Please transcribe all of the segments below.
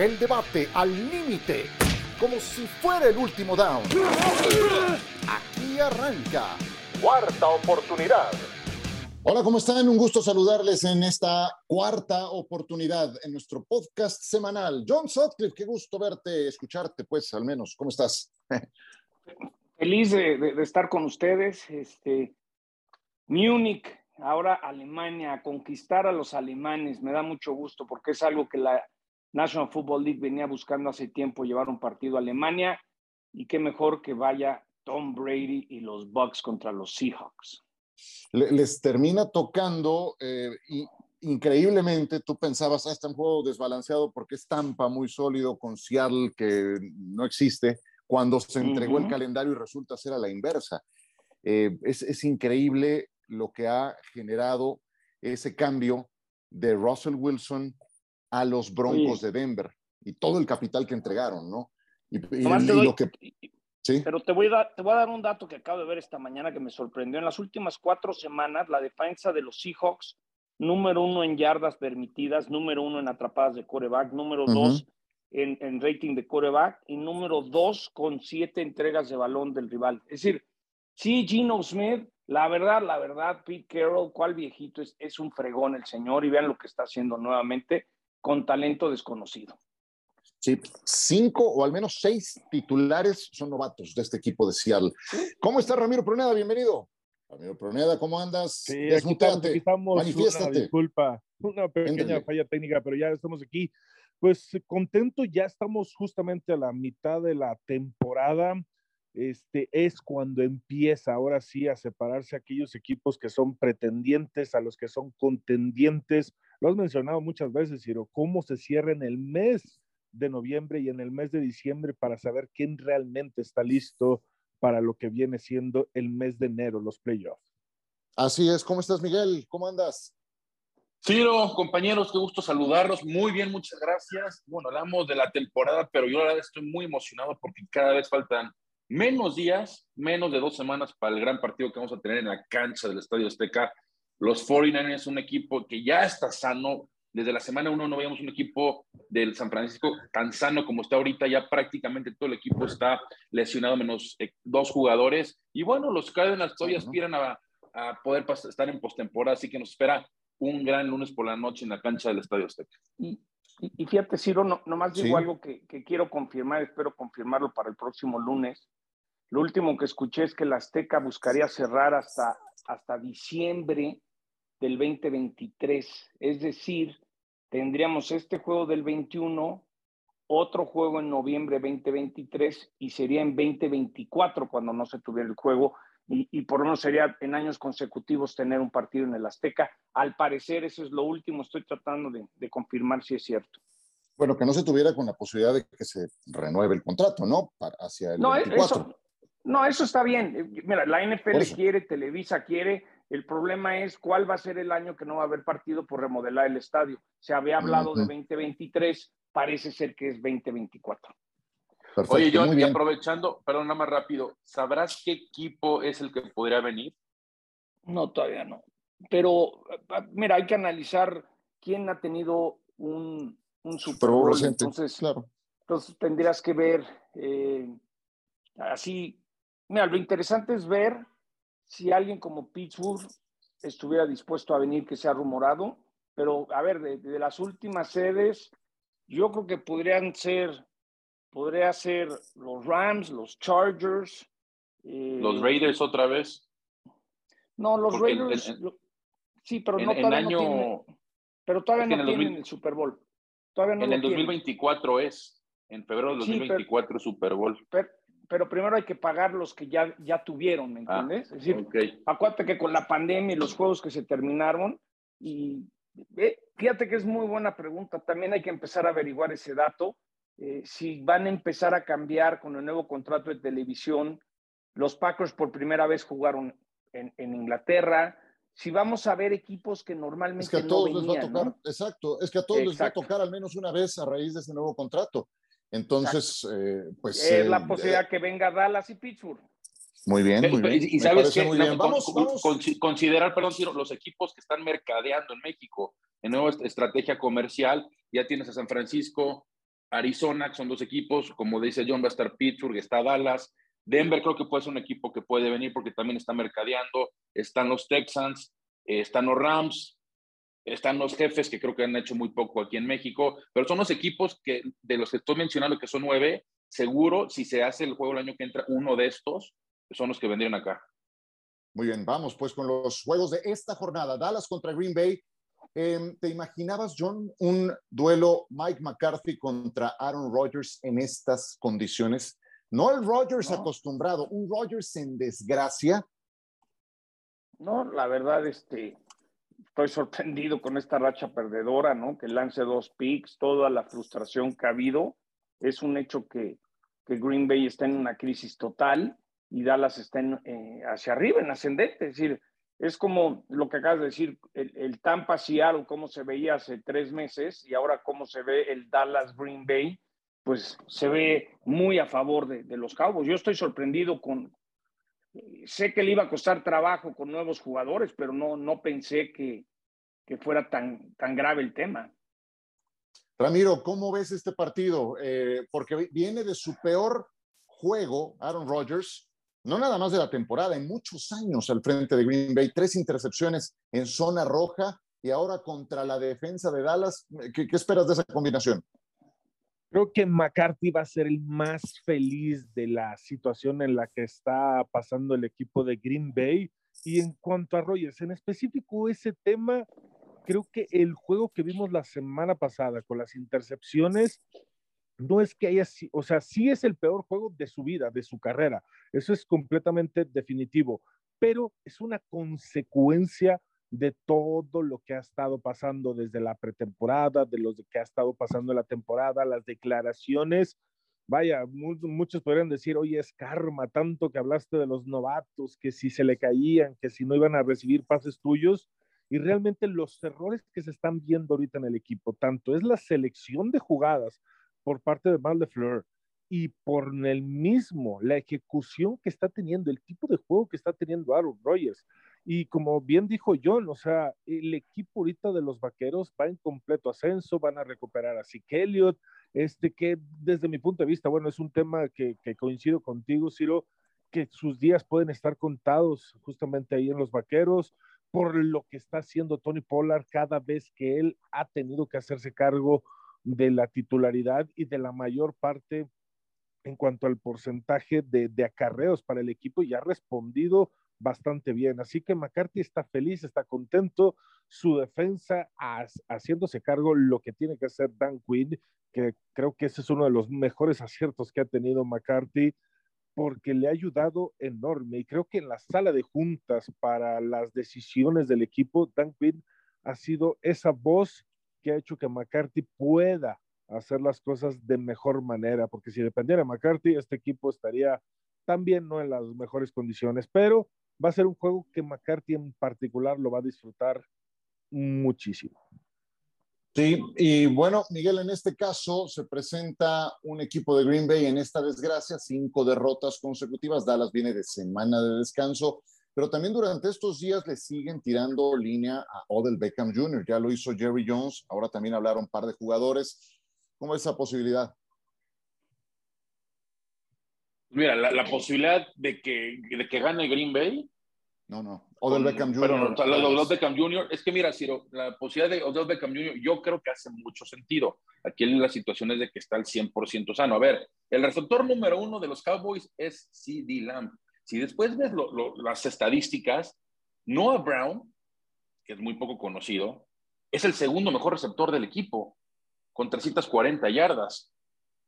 El debate al límite, como si fuera el último down. Aquí arranca Cuarta Oportunidad. Hola, ¿cómo están? Un gusto saludarles en esta Cuarta Oportunidad, en nuestro podcast semanal. John Sutcliffe, qué gusto verte, escucharte, pues, al menos. ¿Cómo estás? Feliz de estar con ustedes. Múnich, ahora Alemania, a conquistar a los alemanes. Me da mucho gusto porque es algo que la National Football League venía buscando hace tiempo, llevar un partido a Alemania, y qué mejor que vaya Tom Brady y los Bucks contra los Seahawks. Les termina tocando, y increíblemente tú pensabas, está un juego desbalanceado porque es Tampa muy sólido con Seattle que no existe, cuando se entregó el calendario y resulta ser a la inversa. Es increíble lo que ha generado ese cambio de Russell Wilson a los Broncos de Denver y todo el capital que entregaron, ¿no? ¿Sí? Pero te voy a dar un dato que acabo de ver esta mañana que me sorprendió. En las últimas 4 semanas, la defensa de los Seahawks, número 1 en yardas permitidas, número 1 en atrapadas de quarterback, número 2 en rating de quarterback y número 2 con 7 entregas de balón del rival. Es decir, sí, Gino Smith, la verdad, Pete Carroll, cuál viejito, es un fregón el señor, y vean lo que está haciendo nuevamente con talento desconocido. Sí, 5 o al menos 6 titulares son novatos de este equipo de Seattle. ¿Cómo está Ramiro Proneda? Bienvenido. Ramiro Proneda, ¿cómo andas? Sí, aquí estamos. Manifiéstate. Disculpa, una pequeña falla técnica, pero ya estamos aquí. Pues contento, ya estamos justamente a la mitad de la temporada. Es cuando empieza ahora sí a separarse aquellos equipos que son pretendientes a los que son contendientes. Lo has mencionado muchas veces, Ciro, cómo se cierra en el mes de noviembre y en el mes de diciembre para saber quién realmente está listo para lo que viene siendo el mes de enero, los playoffs. Así es. ¿Cómo estás, Miguel? ¿Cómo andas? Ciro, compañeros, qué gusto saludarlos. Muy bien, muchas gracias. Bueno, hablamos de la temporada, pero yo la verdad estoy muy emocionado porque cada vez faltan menos días, menos de 2 semanas para el gran partido que vamos a tener en la cancha del Estadio Azteca. Los 49ers, un equipo que ya está sano. Desde la semana 1 no veíamos un equipo del San Francisco tan sano como está ahorita. Ya prácticamente todo el equipo está lesionado, menos 2 jugadores. Y bueno, los Cardinals todavía aspiran a poder estar en postemporada, así que nos espera un gran lunes por la noche en la cancha del Estadio Azteca. Y fíjate, Ciro, nomás digo algo que quiero confirmar, espero confirmarlo para el próximo lunes. Lo último que escuché es que el Azteca buscaría cerrar hasta diciembre del 2023, es decir, tendríamos este juego del 21, otro juego en noviembre 2023 y sería en 2024 cuando no se tuviera el juego, y por lo menos sería en años consecutivos tener un partido en el Azteca. Al parecer eso es lo último, estoy tratando de confirmar si es cierto. Bueno, que no se tuviera con la posibilidad de que se renueve el contrato, ¿no? Hacia el 24. Eso está bien. Mira, la NFL quiere, Televisa quiere. El problema es cuál va a ser el año que no va a haber partido por remodelar el estadio. Se había hablado de 2023, parece ser que es 2024. Perfecto. Oye, John, y aprovechando, perdón, nada más rápido, ¿sabrás qué equipo es el que podría venir? No, todavía no. Pero, mira, hay que analizar quién ha tenido un Super Bowl reciente. Entonces tendrías que ver, así, mira, lo interesante es ver si alguien como Pittsburgh estuviera dispuesto a venir, que sea rumorado, pero a ver, de las últimas sedes, yo creo que podría ser los Rams, los Chargers. ¿Los Raiders otra vez? No, los porque Raiders, sí, pero no todavía no tienen. Pero todavía no tienen el Super Bowl. Todavía no en el 2024 tienen. En febrero del 2024 es Super Bowl. Pero primero hay que pagar los que ya tuvieron, ¿me entiendes? Es decir, acuérdate que con la pandemia y los juegos que se terminaron, y fíjate que es muy buena pregunta, también hay que empezar a averiguar ese dato, si van a empezar a cambiar con el nuevo contrato de televisión, los Packers por primera vez jugaron en Inglaterra, si vamos a ver equipos que normalmente es que a todos no venían, les va a tocar, ¿no? Exacto, es que a todos les va a tocar al menos una vez a raíz de ese nuevo contrato. Entonces, pues... Es la posibilidad que venga Dallas y Pittsburgh. Muy bien, muy bien. Y sabes que considerar, perdón, Ciro, los equipos que están mercadeando en México, en nueva estrategia comercial, ya tienes a San Francisco, Arizona, son dos equipos, como dice John, va a estar Pittsburgh, está Dallas, Denver creo que puede ser un equipo que puede venir porque también está mercadeando, están los Texans, están los Rams, están los Jefes, que creo que han hecho muy poco aquí en México, pero son los equipos que, de los que estoy mencionando, que son 9, seguro, si se hace el juego el año que entra, uno de estos son los que vendrían acá. Muy bien, vamos pues con los juegos de esta jornada. Dallas contra Green Bay. ¿Te imaginabas, John, un duelo Mike McCarthy contra Aaron Rodgers en estas condiciones? No el Rodgers acostumbrado, un Rodgers en desgracia. No, la verdad, estoy sorprendido con esta racha perdedora, ¿no? Que lance 2 picks, toda la frustración que ha habido. Es un hecho que Green Bay está en una crisis total y Dallas está hacia arriba, en ascendente. Es decir, es como lo que acabas de decir, el Tampa Seattle, cómo se veía hace 3 meses, y ahora cómo se ve el Dallas Green Bay, pues se ve muy a favor de los Cowboys. Yo estoy sorprendido sé que le iba a costar trabajo con nuevos jugadores, pero no pensé que fuera tan grave el tema. Ramiro, ¿cómo ves este partido? Porque viene de su peor juego Aaron Rodgers, no nada más de la temporada, en muchos años al frente de Green Bay, 3 intercepciones en zona roja y ahora contra la defensa de Dallas. ¿Qué esperas de esa combinación? Creo que McCarthy va a ser el más feliz de la situación en la que está pasando el equipo de Green Bay. Y en cuanto a Rodgers, en específico ese tema, creo que el juego que vimos la semana pasada con las intercepciones no es que haya, o sea, sí es el peor juego de su vida, de su carrera. Eso es completamente definitivo, pero es una consecuencia de todo lo que ha estado pasando desde la pretemporada, de lo que ha estado pasando en la temporada, las declaraciones. Vaya, muchos podrían decir, oye, es karma, tanto que hablaste de los novatos, que si se le caían, que si no iban a recibir pases tuyos. Y realmente los errores que se están viendo ahorita en el equipo, tanto es la selección de jugadas por parte de Matt LaFleur y por el mismo, la ejecución que está teniendo, el tipo de juego que está teniendo Aaron Rodgers. Y como bien dijo John, o sea, el equipo ahorita de los Vaqueros va en completo ascenso, van a recuperar a Zeke Elliott, que desde mi punto de vista, bueno, es un tema que coincido contigo, Ciro, que sus días pueden estar contados justamente ahí en los Vaqueros, por lo que está haciendo Tony Pollard cada vez que él ha tenido que hacerse cargo de la titularidad y de la mayor parte en cuanto al porcentaje de acarreos para el equipo, y ha respondido bastante bien. Así que McCarthy está feliz, está contento, su defensa haciéndose cargo lo que tiene que hacer Dan Quinn, que creo que ese es uno de los mejores aciertos que ha tenido McCarthy, porque le ha ayudado enorme, y creo que en la sala de juntas para las decisiones del equipo, Dan Quinn ha sido esa voz que ha hecho que McCarthy pueda hacer las cosas de mejor manera, porque si dependiera de McCarthy, este equipo estaría también no en las mejores condiciones, pero va a ser un juego que McCarthy en particular lo va a disfrutar muchísimo. Sí, y bueno, Miguel, en este caso se presenta un equipo de Green Bay en esta desgracia, 5 derrotas consecutivas, Dallas viene de semana de descanso, pero también durante estos días le siguen tirando línea a Odell Beckham Jr., ya lo hizo Jerry Jones, ahora también hablaron un par de jugadores. ¿Cómo es esa posibilidad? Mira, la posibilidad de que gane Green Bay. No, Odell Beckham Jr. Odell Beckham Jr. Es que mira, Ciro, la posibilidad de Odell Beckham Jr. yo creo que hace mucho sentido. Aquí en las situaciones de que está al 100% sano. A ver, el receptor número 1 de los Cowboys es CeeDee Lamb. Si después ves las estadísticas, Noah Brown, que es muy poco conocido, es el segundo mejor receptor del equipo, con 340 yardas.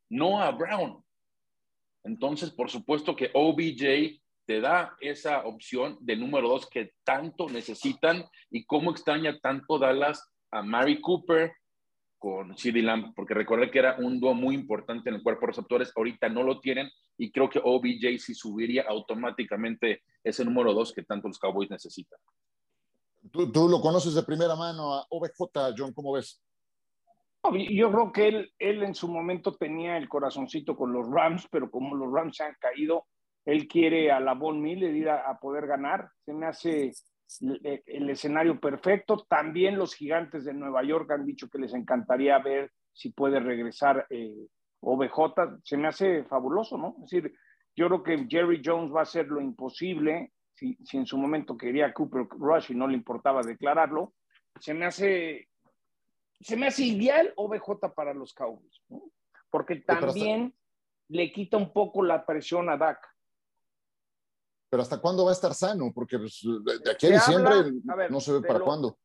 Noah Brown. Entonces, por supuesto que OBJ te da esa opción de número 2 que tanto necesitan, y cómo extraña tanto Dallas a Mary Cooper con CeeDee Lamb, porque recordé que era un dúo muy importante en el cuerpo de receptores, ahorita no lo tienen, y creo que OBJ sí subiría automáticamente ese número 2 que tanto los Cowboys necesitan. Tú lo conoces de primera mano a OBJ, John, ¿cómo ves? Yo creo que él en su momento tenía el corazoncito con los Rams, pero como los Rams se han caído, él quiere a la Von Miller ir a poder ganar. Se me hace el escenario perfecto. También los Gigantes de Nueva York han dicho que les encantaría ver si puede regresar OBJ, se me hace fabuloso, ¿no? Es decir, yo creo que Jerry Jones va a hacer lo imposible, si en su momento quería a Cooper Rush y no le importaba declararlo, se me hace ideal OBJ para los Cowboys, ¿no? Porque también le quita un poco la presión a Dak. Pero ¿hasta cuándo va a estar sano? Porque de aquí a diciembre no se ve para cuándo.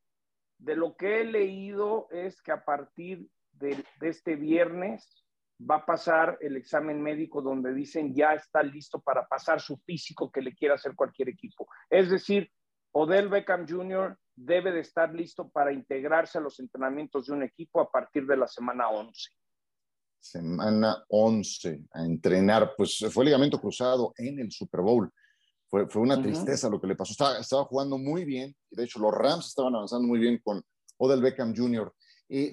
De lo que he leído es que a partir de este viernes va a pasar el examen médico donde dicen ya está listo para pasar su físico que le quiera hacer cualquier equipo. Es decir, Odell Beckham Jr. debe de estar listo para integrarse a los entrenamientos de un equipo a partir de la semana 11. Semana 11, a entrenar. Pues fue ligamento cruzado en el Super Bowl. Fue una tristeza lo que le pasó. Estaba jugando muy bien. De hecho, los Rams estaban avanzando muy bien con Odell Beckham Jr.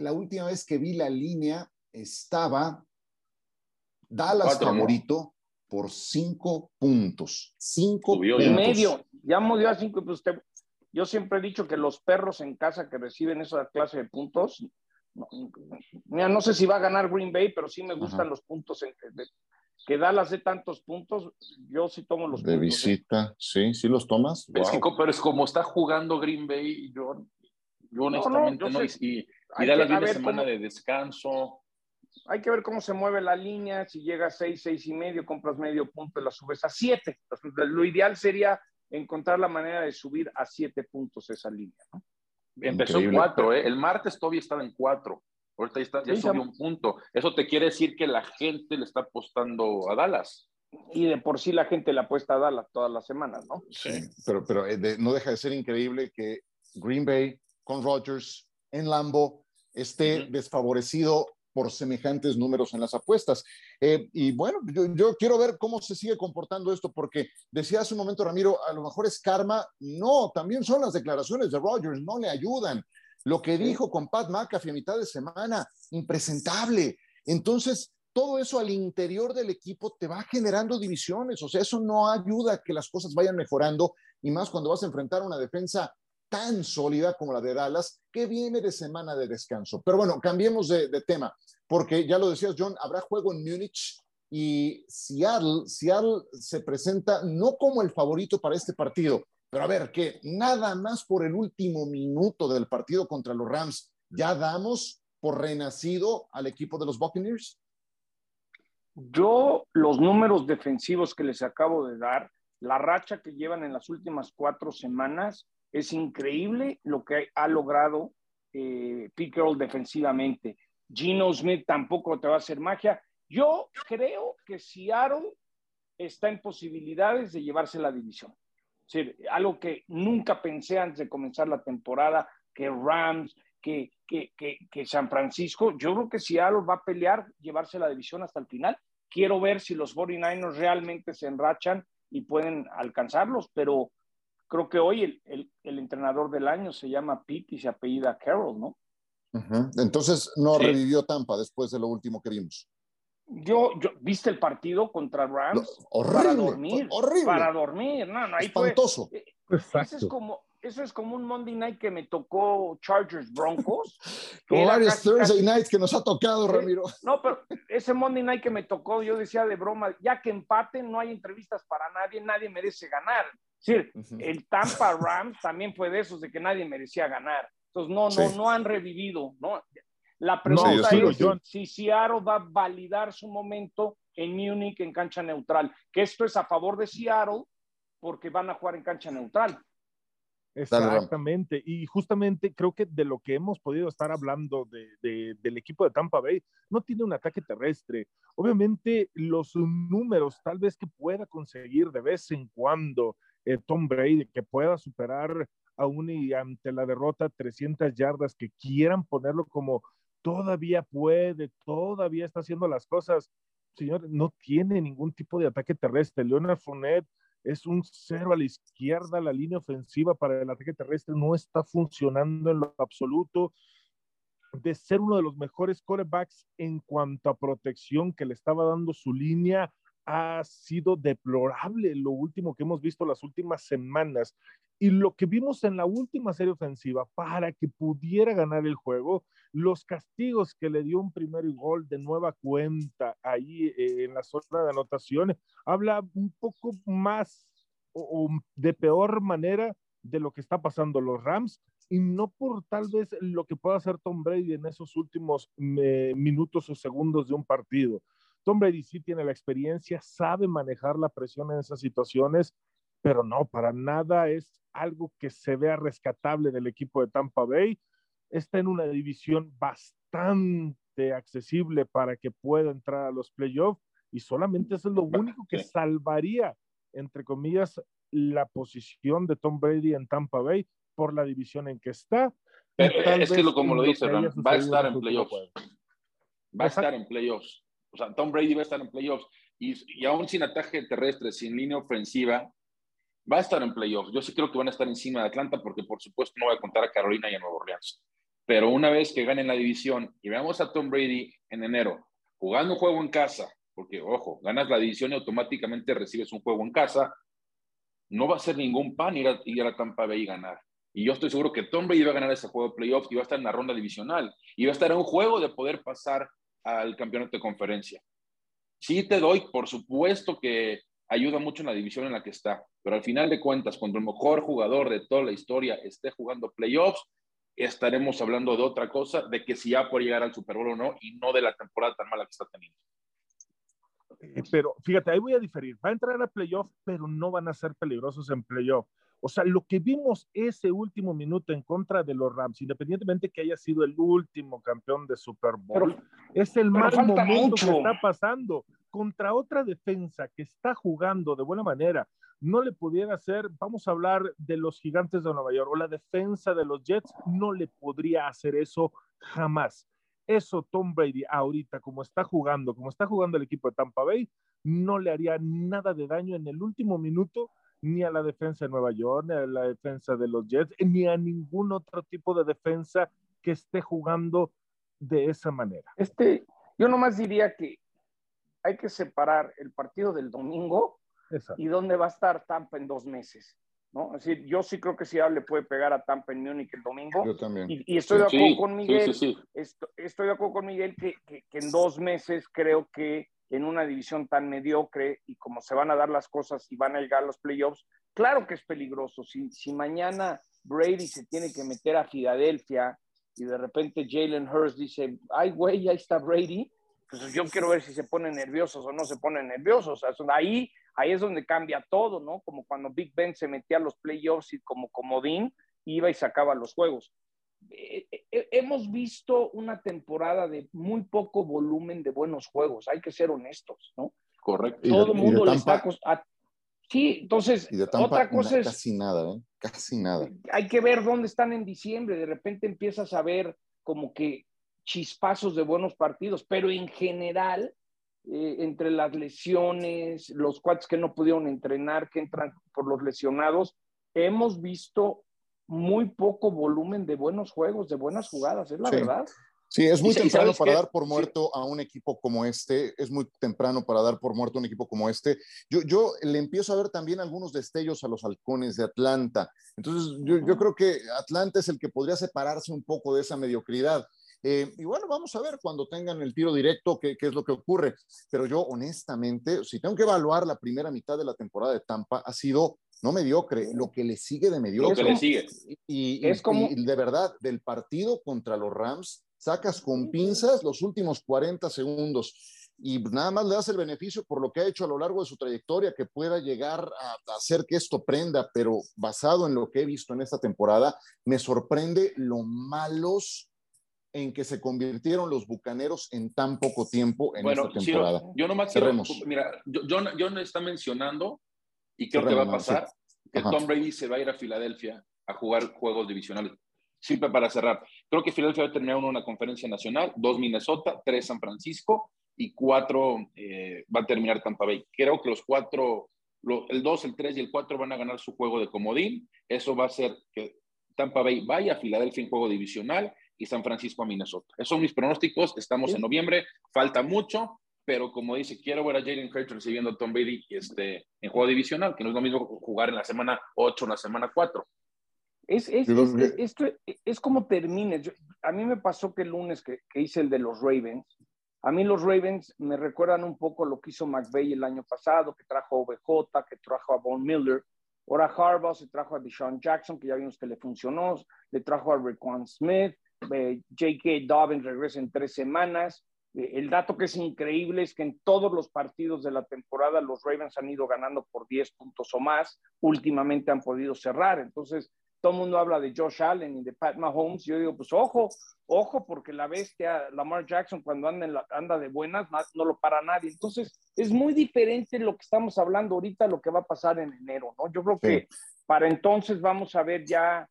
La última vez que vi la línea estaba Dallas favorito por 5 puntos. 5 puntos. Y medio. Ya murió a 5. Pues yo siempre he dicho que los perros en casa que reciben esa clase de puntos, mira, no sé si va a ganar Green Bay, pero sí me gustan los puntos que Dallas de tantos puntos. Yo sí tomo los puntos. De visita, sí los tomas. Wow. Pero es como está jugando Green Bay, yo honestamente no sé. Y Dallas viene semana de descanso. Hay que ver cómo se mueve la línea. Si llega a 6, 6.5, compras medio punto y la subes a 7. Lo ideal sería encontrar la manera de subir a 7 puntos esa línea, ¿no? Empezó en 4, ¿eh? El martes todavía estaba en 4. Ahorita ya subió un punto. Eso te quiere decir que la gente le está apostando a Dallas. Y de por sí la gente le apuesta a Dallas todas las semanas, ¿no? Sí, pero no deja de ser increíble que Green Bay con Rodgers en Lambeau esté desfavorecido por semejantes números en las apuestas. Y bueno, yo quiero ver cómo se sigue comportando esto, porque decía hace un momento Ramiro, a lo mejor es karma. No, también son las declaraciones de Rodgers, no le ayudan. Lo que dijo con Pat McAfee a mitad de semana, impresentable. Entonces, todo eso al interior del equipo te va generando divisiones. O sea, eso no ayuda a que las cosas vayan mejorando, y más cuando vas a enfrentar una defensa tan sólida como la de Dallas, que viene de semana de descanso. Pero bueno, cambiemos de tema, porque ya lo decías, John, habrá juego en Múnich, y Seattle se presenta no como el favorito para este partido. Pero a ver, que nada más por el último minuto del partido contra los Rams, ¿ya damos por renacido al equipo de los Buccaneers? Yo, los números defensivos que les acabo de dar, la racha que llevan en las últimas 4 semanas, es increíble lo que ha logrado Pete Carroll defensivamente. Gino Smith tampoco te va a hacer magia. Yo creo que Seattle está en posibilidades de llevarse la división. Sí, algo que nunca pensé antes de comenzar la temporada, que Rams, que San Francisco. Yo creo que Seattle va a pelear, llevarse la división hasta el final. Quiero ver si los 49ers realmente se enrachan y pueden alcanzarlos, pero creo que hoy el entrenador del año se llama Pete y se apellida Carroll, ¿no? Entonces no revivió Tampa después de lo último que vimos. ¿Viste el partido contra Rams? Horrible, para dormir. Horrible. Para dormir. No, ahí espantoso. Eso es como un Monday Night que me tocó Chargers Broncos. Como varios Thursday Nights que nos ha tocado, Ramiro. No, pero ese Monday Night que me tocó, yo decía de broma, ya que empaten, no hay entrevistas para nadie, nadie merece ganar. Es decir, el Tampa Rams también fue de esos, de que nadie merecía ganar. Entonces, no han revivido, ¿no? La pregunta es si Seattle va a validar su momento en Múnich en cancha neutral, que esto es a favor de Seattle porque van a jugar en cancha neutral. Exactamente, y justamente creo que de lo que hemos podido estar hablando del equipo de Tampa Bay, no tiene un ataque terrestre. Obviamente los números tal vez que pueda conseguir de vez en cuando Tom Brady, que pueda superar aún y ante la derrota 300 yardas, que quieran ponerlo como todavía puede, todavía está haciendo las cosas. Señores, no tiene ningún tipo de ataque terrestre. Leonard Fournette es un cero a la izquierda. La línea ofensiva para el ataque terrestre no está funcionando en lo absoluto. De ser uno de los mejores quarterbacks en cuanto a protección que le estaba dando su línea, ha sido deplorable lo último que hemos visto las últimas semanas. Y lo que vimos en la última serie ofensiva para que pudiera ganar el juego, los castigos que le dio un primer gol de nueva cuenta ahí en la zona de anotación, habla un poco más o de peor manera de lo que está pasando los Rams, y no por tal vez lo que pueda hacer Tom Brady en esos últimos minutos o segundos de un partido. Tom Brady sí tiene la experiencia, sabe manejar la presión en esas situaciones, pero no, para nada es algo que se vea rescatable del equipo de Tampa Bay. Está en una división bastante accesible para que pueda entrar a los playoffs, y solamente eso es lo único que salvaría, entre comillas, la posición de Tom Brady en Tampa Bay por la división en que está. Pero es que como lo dice Ram, va a estar en playoffs. Va a estar en playoffs. O sea, Tom Brady va a estar en playoffs. Y aún sin ataque terrestre, sin línea ofensiva, va a estar en playoffs. Yo sí creo que van a estar encima de Atlanta porque, por supuesto, no va a contar a Carolina y a Nueva Orleans. Pero una vez que ganen la división y veamos a Tom Brady en enero jugando un juego en casa, porque, ojo, ganas la división y automáticamente recibes un juego en casa, no va a ser ningún pan ir a Tampa Bay y ganar. Y yo estoy seguro que Tom Brady va a ganar ese juego de playoffs y va a estar en la ronda divisional. Y va a estar a un juego de poder pasar al campeonato de conferencia. Sí te doy, por supuesto, que ayuda mucho en la división en la que está. Pero al final de cuentas, cuando el mejor jugador de toda la historia esté jugando playoffs, estaremos hablando de otra cosa, de que si ya puede llegar al Super Bowl o no, y no de la temporada tan mala que está teniendo. Pero fíjate, ahí voy a diferir. Va a entrar a playoff, pero no van a ser peligrosos en playoff. O sea, lo que vimos ese último minuto en contra de los Rams, independientemente que haya sido el último campeón de Super Bowl, es el mal momento que está pasando contra otra defensa que está jugando de buena manera. No le pudiera hacer, vamos a hablar de los Gigantes de Nueva York, o la defensa de los Jets, no le podría hacer eso jamás. Eso Tom Brady ahorita, como está jugando el equipo de Tampa Bay, no le haría nada de daño en el último minuto, ni a la defensa de Nueva York, ni a la defensa de los Jets, ni a ningún otro tipo de defensa que esté jugando de esa manera. Yo nomás diría que hay que separar el partido del domingo. Exacto. Y dónde va a estar Tampa en 2 meses, ¿no? Es decir, yo sí creo que Seattle le puede pegar a Tampa en Múnich el domingo. Yo también. Y estoy de acuerdo con Miguel. Sí. Estoy de acuerdo con Miguel que en 2 meses creo que en una división tan mediocre y como se van a dar las cosas y van a llegar a los playoffs, claro que es peligroso. Si mañana Brady se tiene que meter a Filadelfia y de repente Jalen Hurts dice, ay güey, ahí está Brady, pues yo quiero ver si se ponen nerviosos o no se ponen nerviosos. O sea, ahí es donde cambia todo, ¿no? Como cuando Big Ben se metía a los playoffs y como comodín iba y sacaba los juegos. Hemos visto una temporada de muy poco volumen de buenos juegos, hay que ser honestos, ¿no? Correcto. Todo el mundo le está costando. Sí, entonces, otra cosa es... Casi nada, ¿eh? Casi nada. Hay que ver dónde están en diciembre, de repente empiezas a ver como que chispazos de buenos partidos, pero en general, entre las lesiones, los cuates que no pudieron entrenar, que entran por los lesionados, hemos visto muy poco volumen de buenos juegos, de buenas jugadas, es la verdad. Sí, es muy temprano para dar por muerto a un equipo como este, Yo le empiezo a ver también algunos destellos a los Halcones de Atlanta. Entonces, yo creo que Atlanta es el que podría separarse un poco de esa mediocridad. Y bueno, vamos a ver cuando tengan el tiro directo qué es lo que ocurre. Pero yo, honestamente, si tengo que evaluar la primera mitad de la temporada de Tampa, ha sido... no mediocre, lo que le sigue de mediocre. Y de verdad, del partido contra los Rams, sacas con pinzas los últimos 40 segundos y nada más le das el beneficio por lo que ha hecho a lo largo de su trayectoria, que pueda llegar a hacer que esto prenda, pero basado en lo que he visto en esta temporada, me sorprende lo malos en que se convirtieron los Bucaneros en tan poco tiempo en esta temporada. Yo nomás John está mencionando, y creo que va a pasar, que Tom Brady se va a ir a Filadelfia a jugar juegos divisionales. Siempre para cerrar, creo que Filadelfia va a terminar una conferencia nacional, 2 Minnesota, 3 San Francisco y 4 va a terminar Tampa Bay. Creo que los 4, el 2, el 3 y el 4 van a ganar su juego de comodín. Eso va a hacer que Tampa Bay vaya a Filadelfia en juego divisional y San Francisco a Minnesota. Esos son mis pronósticos. Estamos en noviembre, falta mucho. pero como dice, quiero ver a Jalen Hurts recibiendo a Tom Brady en juego divisional, que no es lo mismo jugar en la semana 8 o la semana 4. Es como termines. A mí me pasó que el lunes que hice el de los Ravens, a mí los Ravens me recuerdan un poco lo que hizo McVay el año pasado, que trajo a OBJ, que trajo a Von Miller. Ahora Harbaugh se trajo a DeSean Jackson, que ya vimos que le funcionó, le trajo a Roquan Smith, J.K. Dobbins regresa en 3 semanas. El dato que es increíble es que en todos los partidos de la temporada los Ravens han ido ganando por 10 puntos o más, últimamente han podido cerrar. Entonces todo el mundo habla de Josh Allen y de Pat Mahomes, yo digo, pues ojo, porque la bestia Lamar Jackson cuando anda de buenas, no lo para nadie. Entonces es muy diferente lo que estamos hablando ahorita a lo que va a pasar en enero, ¿no? Yo creo que para entonces vamos a ver ya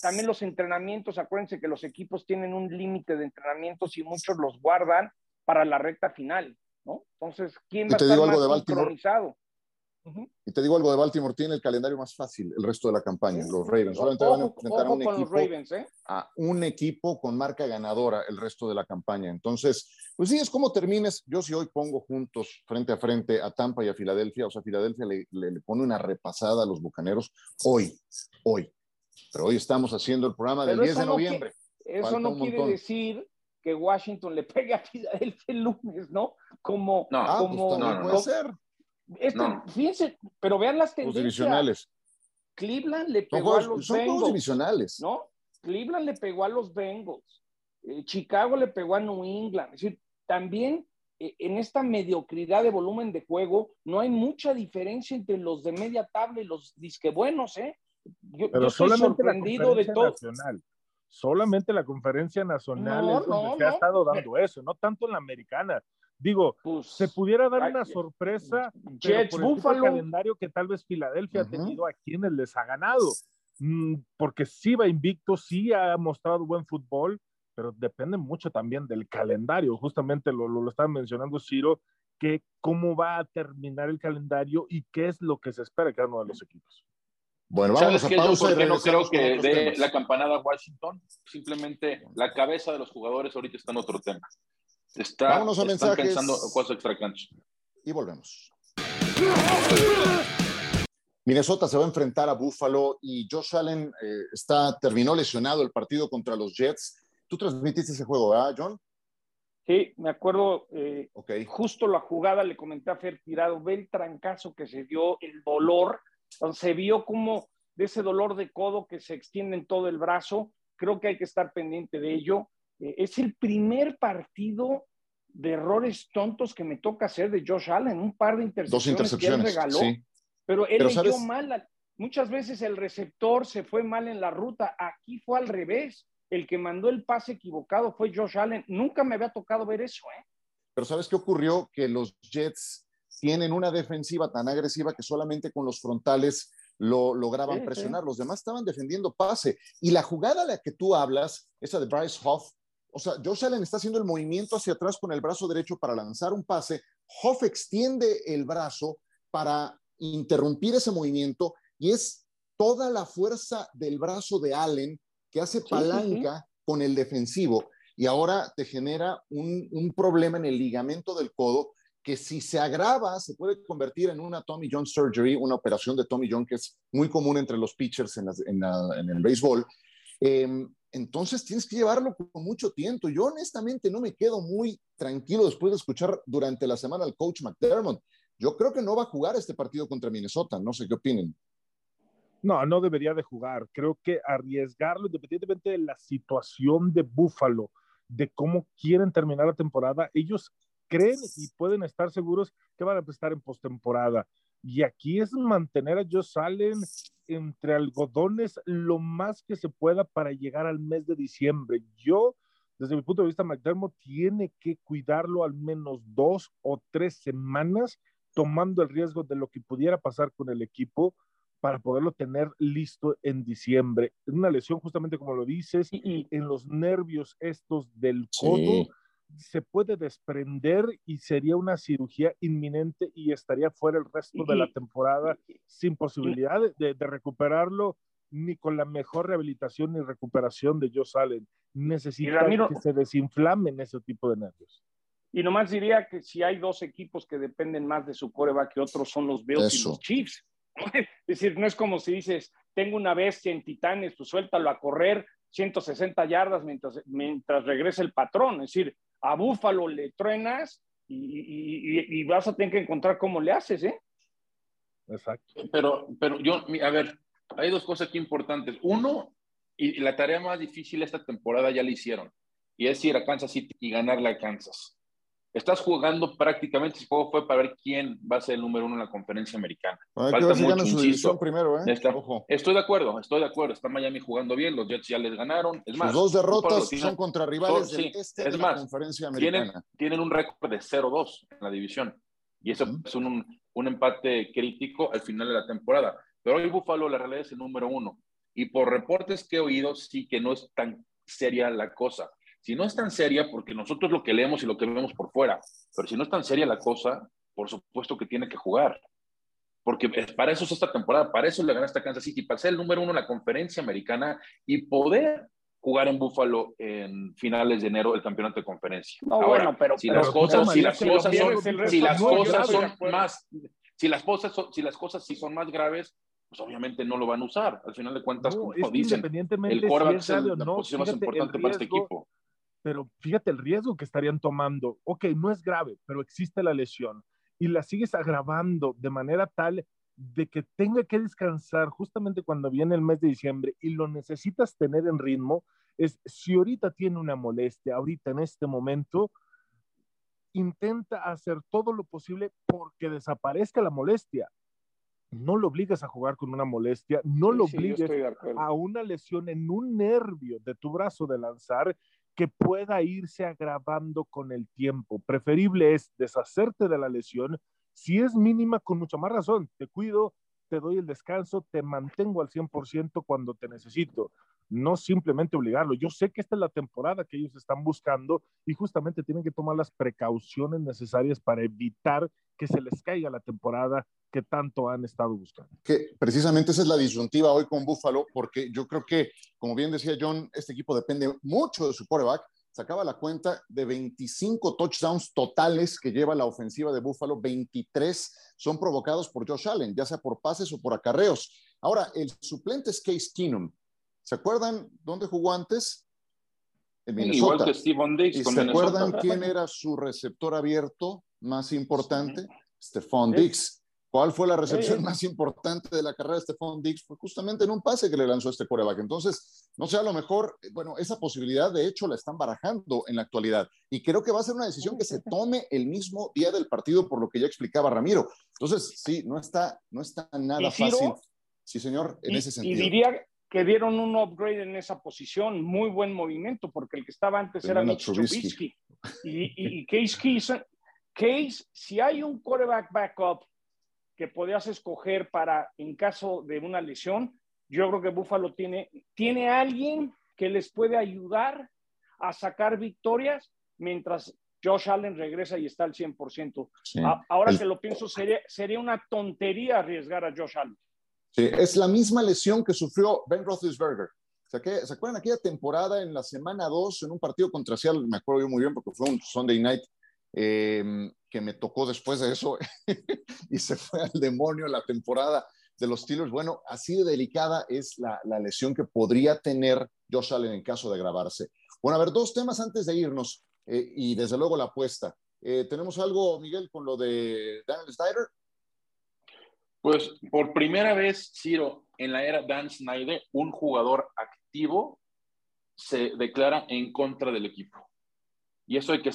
también los entrenamientos. Acuérdense que los equipos tienen un límite de entrenamientos y muchos los guardan para la recta final, ¿no? Entonces, ¿quién va a estar más sincronizado? Y te digo algo de Baltimore, tiene el calendario más fácil el resto de la campaña, los Ravens. Solamente van a enfrentar a un equipo con marca ganadora el resto de la campaña. Entonces, pues sí, es como termines. Yo si hoy pongo juntos frente a frente a Tampa y a Filadelfia, o sea, Filadelfia le pone una repasada a los Bucaneros hoy. Pero hoy estamos haciendo el programa del 10 de noviembre. Eso no quiere decir que Washington le pegue a Filadelfia el lunes, ¿no? No puede ser. Fíjense, pero vean las tendencias. Los divisionales. Cleveland le pegó a los Bengals. Son todos divisionales, ¿no? Cleveland le pegó a los Bengals. Chicago le pegó a New England. Es decir, también en esta mediocridad de volumen de juego no hay mucha diferencia entre los de media tabla y los disque buenos, ¿eh? Yo estoy sorprendido de todo. Solamente la Conferencia Nacional es donde se ha estado dando eso, no tanto en la americana. Digo, pues, se pudiera dar una sorpresa, pero por el calendario que tal vez Filadelfia ha tenido, a quienes les ha ganado, porque sí va invicto, sí ha mostrado buen fútbol, pero depende mucho también del calendario. Justamente lo estaba mencionando Ciro, que cómo va a terminar el calendario y qué es lo que se espera de cada uno de los equipos. Bueno, vamos a pausa. Yo no creo que dé la campanada a Washington, simplemente la cabeza de los jugadores ahorita está en otro tema. Vámonos a mensajes. Pensando cosas extra cancha. Y volvemos. Minnesota se va a enfrentar a Buffalo y Josh Allen terminó lesionado el partido contra los Jets. Tú transmitiste ese juego, ¿verdad, John? Sí, me acuerdo. Justo la jugada le comenté a Fer Tirado. Ve el trancazo que se dio, el dolor. Se vio como de ese dolor de codo que se extiende en todo el brazo. Creo que hay que estar pendiente de ello. Es el primer partido de errores tontos que me toca hacer de Josh Allen, un par de intercepciones, 2 intercepciones que él regaló, sí. Pero él leyó mal. Muchas veces el receptor se fue mal en la ruta, aquí fue al revés, el que mandó el pase equivocado fue Josh Allen. Nunca me había tocado ver eso, ¿eh? Pero ¿sabes qué ocurrió? Que los Jets tienen una defensiva tan agresiva que solamente con los frontales lo lograban presionar, los demás estaban defendiendo pase, y la jugada a la que tú hablas, esa de Bryce Huff, o sea, Josh Allen está haciendo el movimiento hacia atrás con el brazo derecho para lanzar un pase. Huff extiende el brazo para interrumpir ese movimiento y es toda la fuerza del brazo de Allen que hace palanca con el defensivo. Y ahora te genera un problema en el ligamento del codo que si se agrava se puede convertir en una Tommy John surgery, una operación de Tommy John que es muy común entre los pitchers en el béisbol. Entonces tienes que llevarlo con mucho tiento. Yo honestamente no me quedo muy tranquilo después de escuchar durante la semana al coach McDermott. Yo creo que no va a jugar este partido contra Minnesota. No sé qué opinen. No debería de jugar. Creo que arriesgarlo, independientemente de la situación de Buffalo, de cómo quieren terminar la temporada, ellos creen y pueden estar seguros que van a estar en postemporada. Y aquí es mantener a Josh Allen entre algodones lo más que se pueda para llegar al mes de diciembre. Yo, desde mi punto de vista, McDermott tiene que cuidarlo al menos 2 o 3 semanas, tomando el riesgo de lo que pudiera pasar con el equipo para poderlo tener listo en diciembre. Una lesión, justamente como lo dices, en los nervios estos del codo, se puede desprender y sería una cirugía inminente y estaría fuera el resto de la temporada sin posibilidad de recuperarlo, ni con la mejor rehabilitación ni recuperación de Josh Allen. Necesita que se desinflamen ese tipo de nervios. Y nomás diría que si hay dos equipos que dependen más de su quarterback que otros, son los Bills y los Chiefs. Es decir, no es como si dices, tengo una bestia en Titanes, pues suéltalo a correr 160 yardas mientras regrese el patrón. Es decir, a Búfalo le truenas y vas a tener que encontrar cómo le haces, ¿eh? Exacto. Pero yo, a ver, hay dos cosas aquí importantes. Uno, y la tarea más difícil esta temporada ya la hicieron, y es ir a Kansas City y ganarle a Kansas. Estás jugando prácticamente, el juego fue para ver quién va a ser el número uno en la conferencia americana. Falta mucho, insisto. Primero, ¿eh? Estoy de acuerdo. Está Miami jugando bien, los Jets ya les ganaron. Es más, sus dos derrotas son contra rivales del este de la conferencia americana. Tienen un récord de 0-2 en la división. Y eso es un empate crítico al final de la temporada. Pero hoy Buffalo, la realidad, es el número uno. Y por reportes que he oído, sí que no es tan seria la cosa. Si no es tan seria, porque nosotros lo que leemos y lo que vemos por fuera, pero si no es tan seria la cosa, por supuesto que tiene que jugar. Porque para eso es esta temporada, para eso le ganaste a Kansas City, para ser el número uno en la conferencia americana y poder jugar en Buffalo en finales de enero el campeonato de conferencia. No, ahora, bueno, pero... Si las cosas sí son más graves, pues obviamente no lo van a usar. Al final de cuentas, como dicen, el quarterback es la posición más importante para este equipo. Pero fíjate el riesgo que estarían tomando. Ok, no es grave, pero existe la lesión y la sigues agravando de manera tal de que tenga que descansar justamente cuando viene el mes de diciembre y lo necesitas tener en ritmo. Es si ahorita tiene una molestia, ahorita en este momento, intenta hacer todo lo posible porque desaparezca la molestia. No lo obligas a jugar con una molestia, no lo obligues a una lesión en un nervio de tu brazo de lanzar que pueda irse agravando con el tiempo. Preferible es deshacerte de la lesión, si es mínima, con mucha más razón. Te cuido, te doy el descanso, te mantengo al 100% cuando te necesito. No simplemente obligarlo. Yo sé que esta es la temporada que ellos están buscando y justamente tienen que tomar las precauciones necesarias para evitar que se les caiga la temporada que tanto han estado buscando. Que precisamente esa es la disyuntiva hoy con Buffalo, porque yo creo que, como bien decía John, este equipo depende mucho de su quarterback. Sacaba la cuenta de 25 touchdowns totales que lleva la ofensiva de Buffalo, 23 son provocados por Josh Allen, ya sea por pases o por acarreos. Ahora, el suplente es Case Keenum. ¿Se acuerdan dónde jugó antes? En Minnesota. Igual que Stefon Diggs. ¿Y se acuerdan quién era su receptor abierto más importante? Stefon Diggs. ¿Cuál fue la recepción más importante de la carrera de Stefon Diggs? Fue justamente en un pase que le lanzó este quarterback. Entonces, no sé, a lo mejor, bueno, esa posibilidad de hecho la están barajando en la actualidad. Y creo que va a ser una decisión que se tome el mismo día del partido, por lo que ya explicaba Ramiro. Entonces, sí, no está nada fácil. Sí, señor, en ese sentido. Y diría que dieron un upgrade en esa posición, muy buen movimiento, porque el que estaba antes era Mitch Trubisky. Y Case, si hay un quarterback backup que podías escoger para, en caso de una lesión, yo creo que Buffalo tiene alguien que les puede ayudar a sacar victorias mientras Josh Allen regresa y está al 100%. Sí. Ahora que lo pienso, sería una tontería arriesgar a Josh Allen. Sí, es la misma lesión que sufrió Ben Roethlisberger. ¿Se acuerdan aquella temporada en la semana 2 en un partido contra Seattle? Me acuerdo yo muy bien porque fue un Sunday Night que me tocó después de eso y se fue al demonio la temporada de los Steelers. Bueno, así de delicada es la lesión que podría tener Josh Allen en caso de agravarse. Bueno, a ver, dos temas antes de irnos y desde luego la apuesta. ¿Tenemos algo, Miguel, con lo de Daniel Snyder? Pues por primera vez, Ciro, en la era Dan Snyder, un jugador activo se declara en contra del equipo. Y eso hay que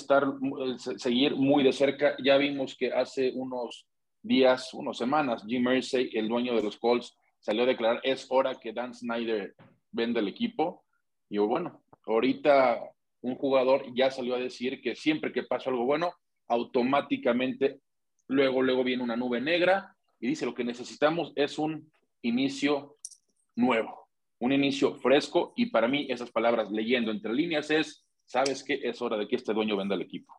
seguir muy de cerca. Ya vimos que hace unos días, unas semanas, Jim Irsay, el dueño de los Colts, salió a declarar, es hora que Dan Snyder venda el equipo. Y bueno, ahorita un jugador ya salió a decir que siempre que pasa algo bueno, automáticamente luego viene una nube negra. Y dice, lo que necesitamos es un inicio nuevo, un inicio fresco. Y para mí, esas palabras, leyendo entre líneas, es, ¿sabes qué? Es hora de que este dueño venda el equipo.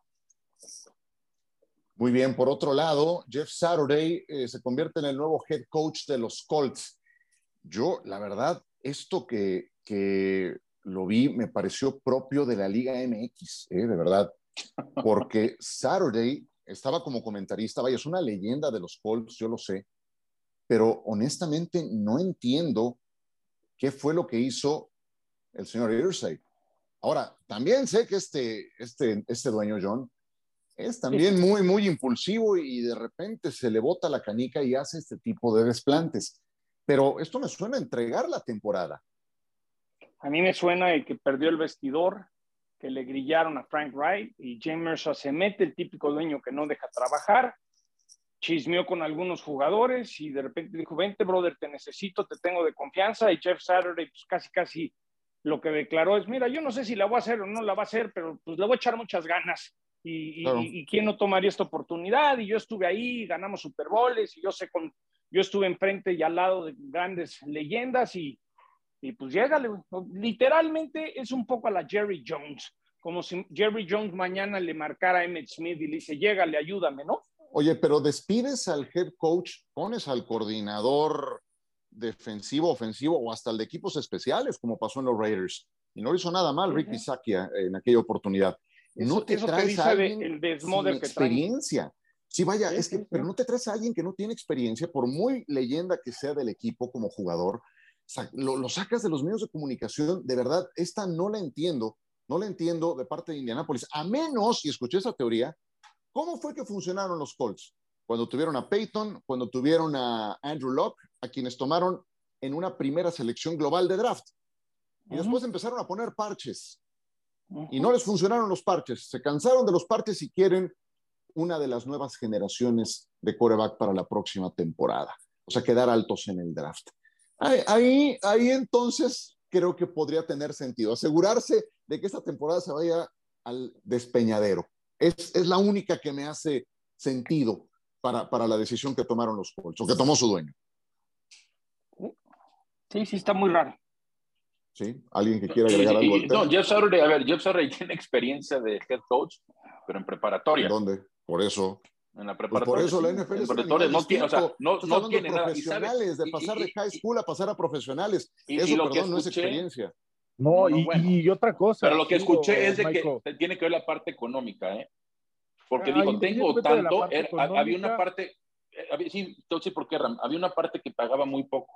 Muy bien. Por otro lado, Jeff Saturday se convierte en el nuevo head coach de los Colts. Yo, la verdad, esto que lo vi me pareció propio de la Liga MX, de verdad. porque Saturday estaba como comentarista, vaya, es una leyenda de los Colts, yo lo sé, pero honestamente no entiendo qué fue lo que hizo el señor Irsay. Ahora, también sé que este dueño John es también muy, muy impulsivo y de repente se le bota la canica y hace este tipo de desplantes. Pero esto me suena a entregar la temporada. A mí me suena de que perdió el vestidor, que le grillaron a Frank Wright y Jim Mercy se mete, el típico dueño que no deja trabajar, chismeó con algunos jugadores y de repente dijo, vente, brother, te necesito, te tengo de confianza. Y Jeff Saturday, pues casi lo que declaró es, mira, yo no sé si la voy a hacer o no la va a hacer, pero pues le voy a echar muchas ganas. Y quién no tomaría esta oportunidad, y yo estuve ahí, ganamos Super Bowls, y yo estuve enfrente y al lado de grandes leyendas, y pues llégale. Literalmente es un poco a la Jerry Jones, como si Jerry Jones mañana le marcara a Emmitt Smith y le dice, llégale, ayúdame, ¿no? Oye, pero despides al head coach, pones al coordinador defensivo, ofensivo, o hasta el de equipos especiales, como pasó en los Raiders, y no hizo nada mal Ricky Sacchia en aquella oportunidad. No te traes a alguien sin experiencia. Sí, vaya, es que, pero no te traes a alguien que no tiene experiencia, por muy leyenda que sea del equipo como jugador. Lo sacas de los medios de comunicación, de verdad, esta no la entiendo de parte de Indianápolis, a menos, y escuché esa teoría, ¿cómo fue que funcionaron los Colts? Cuando tuvieron a Peyton, cuando tuvieron a Andrew Luck, a quienes tomaron en una primera selección global de draft. Y después empezaron a poner parches. Y no les funcionaron los parches. Se cansaron de los parches y quieren una de las nuevas generaciones de quarterback para la próxima temporada. O sea, quedar altos en el draft. Ahí entonces creo que podría tener sentido. Asegurarse de que esta temporada se vaya al despeñadero. Es la única que me hace sentido para la decisión que tomaron los Colts, o que tomó su dueño. Sí, está muy raro. ¿Sí? ¿Alguien que quiera agregar algo al tema? No, Jeff Saturday tiene experiencia de head coach, pero en preparatoria. ¿En dónde? Por eso. En la preparatoria. Pues por eso la NFL es no tiene, o sea, no tiene nada. Profesionales, de pasar de high school a pasar a profesionales. Eso, perdón, no es experiencia. No, y otra cosa. Pero lo que escuché es de Michael, que tiene que ver la parte económica, ¿eh? Porque dijo, tengo tanto, había una parte, sí, entonces, ¿por qué, Ram? Había una parte que pagaba muy poco.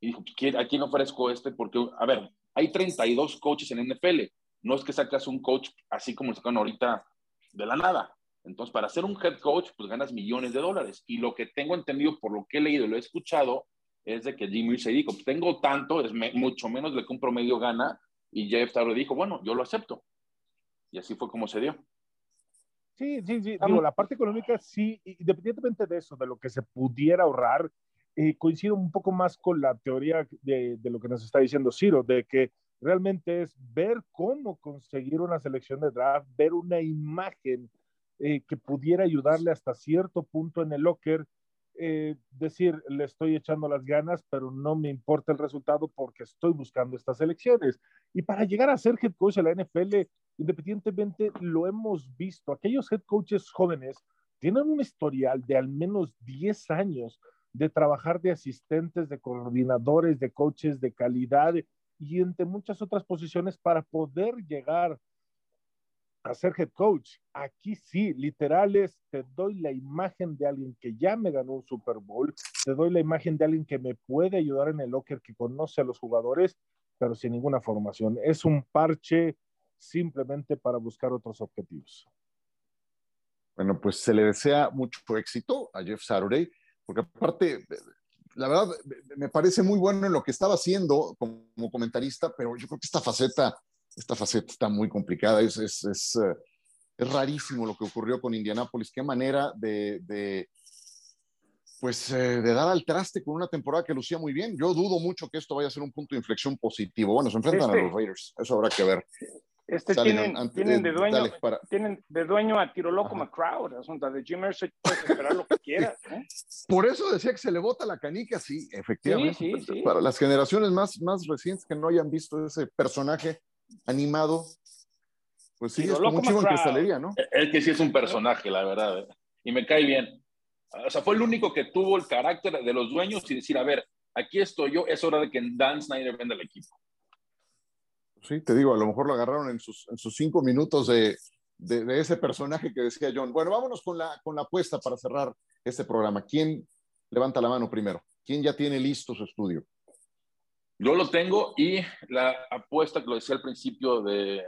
Y dijo, ¿a quién ofrezco este? Porque, a ver, hay 32 coaches en NFL. No es que sacas un coach así como lo sacan ahorita de la nada. Entonces, para ser un head coach, pues ganas millones de dólares. Y lo que tengo entendido, por lo que he leído y lo he escuchado, es de que Jim Irsay dijo, tengo tanto, es mucho menos de lo que un promedio gana. Y Jeff Saturday dijo, bueno, yo lo acepto. Y así fue como se dio. Sí. Digo, la parte económica, sí, independientemente de eso, de lo que se pudiera ahorrar, coincido un poco más con la teoría de lo que nos está diciendo Ciro, de que realmente es ver cómo conseguir una selección de draft, ver una imagen que pudiera ayudarle hasta cierto punto en el locker, decir, le estoy echando las ganas, pero no me importa el resultado porque estoy buscando estas selecciones. Y para llegar a ser head coach de la NFL, independientemente, lo hemos visto. Aquellos head coaches jóvenes tienen un historial de al menos 10 años de trabajar de asistentes, de coordinadores, de coaches, de calidad y entre muchas otras posiciones para poder llegar a ser head coach. Aquí sí, literal es, te doy la imagen de alguien que ya me ganó un Super Bowl, te doy la imagen de alguien que me puede ayudar en el locker, que conoce a los jugadores, pero sin ninguna formación. Es un parche simplemente para buscar otros objetivos. Bueno, pues se le desea mucho éxito a Jeff Saturday, porque aparte, la verdad, me parece muy bueno en lo que estaba haciendo como comentarista, pero yo creo que esta faceta está muy complicada. Es rarísimo lo que ocurrió con Indianápolis. Qué manera de dar al traste con una temporada que lucía muy bien. Yo dudo mucho que esto vaya a ser un punto de inflexión positivo. Bueno, se enfrentan a los Raiders. Eso habrá que ver. Tienen de dueño a Tiro Loco McCrowd, asunto de Jim Irsay, puedes esperar lo que quieras, ¿eh? Por eso decía que se le bota la canica, sí, efectivamente. Sí. Para las generaciones más recientes que no hayan visto ese personaje animado, pues sí, Tiro es como un chivo en cristalería, ¿no? Es que sí es un personaje, la verdad, ¿eh? Y me cae bien. O sea, fue el único que tuvo el carácter de los dueños y decir, a ver, aquí estoy yo, es hora de que Dan Snyder venda el equipo. Sí, te digo, a lo mejor lo agarraron en sus 5 minutos de de ese personaje que decía John. Bueno, vámonos con la apuesta para cerrar este programa. ¿Quién levanta la mano primero? ¿Quién ya tiene listo su estudio? Yo lo tengo, y la apuesta que lo decía al principio del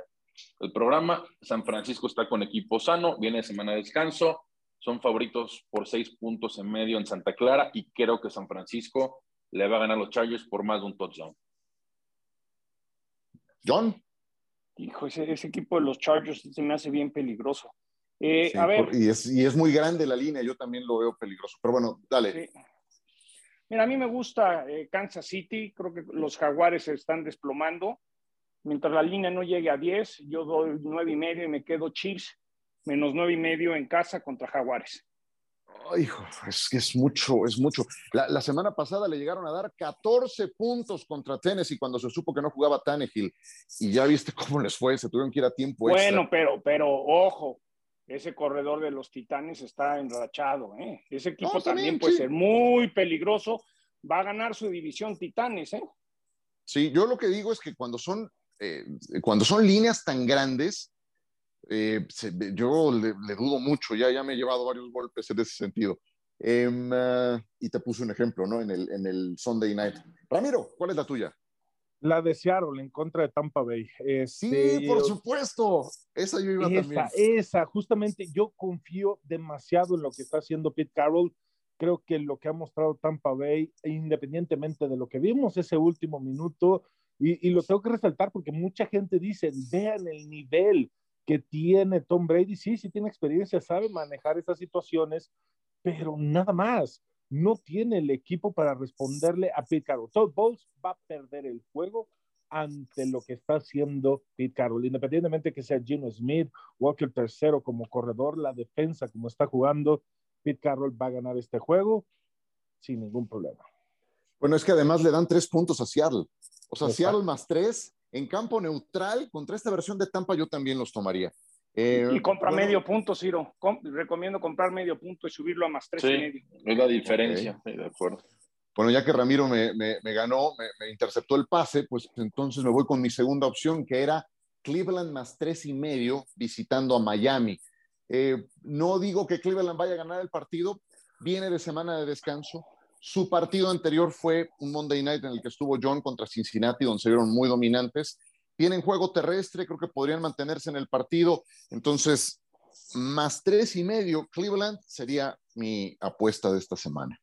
programa, San Francisco está con equipo sano, viene de semana de descanso, son favoritos por 6.5 puntos en Santa Clara, y creo que San Francisco le va a ganar a los Chargers por más de un touchdown. John. Hijo, ese equipo de los Chargers se me hace bien peligroso. Sí, a ver, y es muy grande la línea, yo también lo veo peligroso, pero bueno, dale. Sí. Mira, a mí me gusta Kansas City, creo que los Jaguares se están desplomando. Mientras la línea no llegue a 10, yo doy 9.5 y me quedo Chiefs menos 9.5 en casa contra Jaguares. Hijo, es que es mucho, es mucho. La semana pasada le llegaron a dar 14 puntos contra Tennessee cuando se supo que no jugaba Tannehill, y ya viste cómo les fue, se tuvieron que ir a tiempo extra. Bueno, pero ojo, ese corredor de los Titanes está enrachado, ¿eh? Ese equipo también puede ser muy peligroso, va a ganar su división Titanes, ¿eh? Sí, yo lo que digo es que cuando son líneas tan grandes, yo le dudo mucho, ya me he llevado varios golpes en ese sentido. Y te puse un ejemplo, ¿no? En el Sunday Night. Ramiro, ¿cuál es la tuya? La de Seattle en contra de Tampa Bay. Sí, por supuesto. Esa yo iba también. Esa, justamente yo confío demasiado en lo que está haciendo Pete Carroll. Creo que lo que ha mostrado Tampa Bay, independientemente de lo que vimos ese último minuto, y lo tengo que resaltar porque mucha gente dice, vean el nivel que tiene Tom Brady, sí tiene experiencia, sabe manejar esas situaciones, pero nada más, no tiene el equipo para responderle a Pete Carroll. Todd Bowles va a perder el juego ante lo que está haciendo Pete Carroll, independientemente que sea Gino Smith, Walker tercero como corredor, la defensa como está jugando, Pete Carroll va a ganar este juego sin ningún problema. Bueno, es que además le dan 3 puntos a Seattle, o sea, exacto. Seattle más 3, en campo neutral, contra esta versión de Tampa, yo también los tomaría. Y compra medio punto, Ciro. Recomiendo comprar medio punto y subirlo a más 3.5. Es la diferencia. Okay. Sí, de acuerdo. Bueno, ya que Ramiro me ganó, me interceptó el pase, pues entonces me voy con mi segunda opción, que era Cleveland más 3.5 visitando a Miami. No digo que Cleveland vaya a ganar el partido, viene de semana de descanso. Su partido anterior fue un Monday Night en el que estuvo John contra Cincinnati, donde se vieron muy dominantes. Tienen juego terrestre, creo que podrían mantenerse en el partido. Entonces, más 3.5 Cleveland sería mi apuesta de esta semana.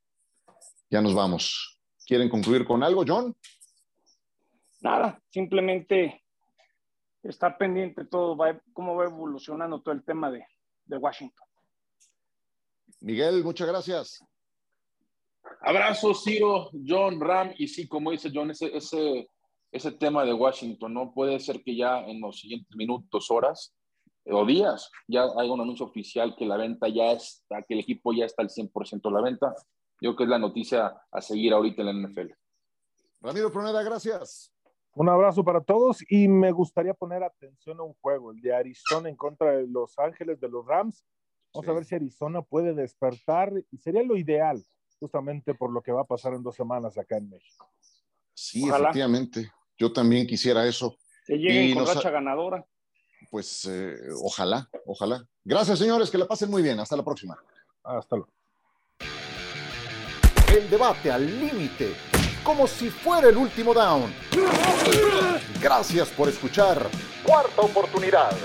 Ya nos vamos. ¿Quieren concluir con algo, John? Nada, simplemente estar pendiente todo, cómo va evolucionando todo el tema de Washington. Miguel, muchas gracias. Abrazo, Ciro, John, Ram, y sí, como dice John, ese tema de Washington, ¿no? Puede ser que ya en los siguientes minutos, horas o días, ya hay un anuncio oficial que la venta ya está, que el equipo ya está al 100% a la venta. Yo creo que es la noticia a seguir ahorita en la NFL. Ramiro Proneda, gracias. Un abrazo para todos, y me gustaría poner atención a un juego, el de Arizona en contra de Los Ángeles, de los Rams. Vamos a ver si Arizona puede despertar, y sería lo ideal, justamente por lo que va a pasar en 2 semanas acá en México. Sí, ojalá. Efectivamente. Yo también quisiera eso. Que lleguen con racha ganadora. Pues ojalá. Gracias, señores, que la pasen muy bien. Hasta la próxima. Hasta luego. El debate al límite, como si fuera el último down. Gracias por escuchar. Cuarta oportunidad.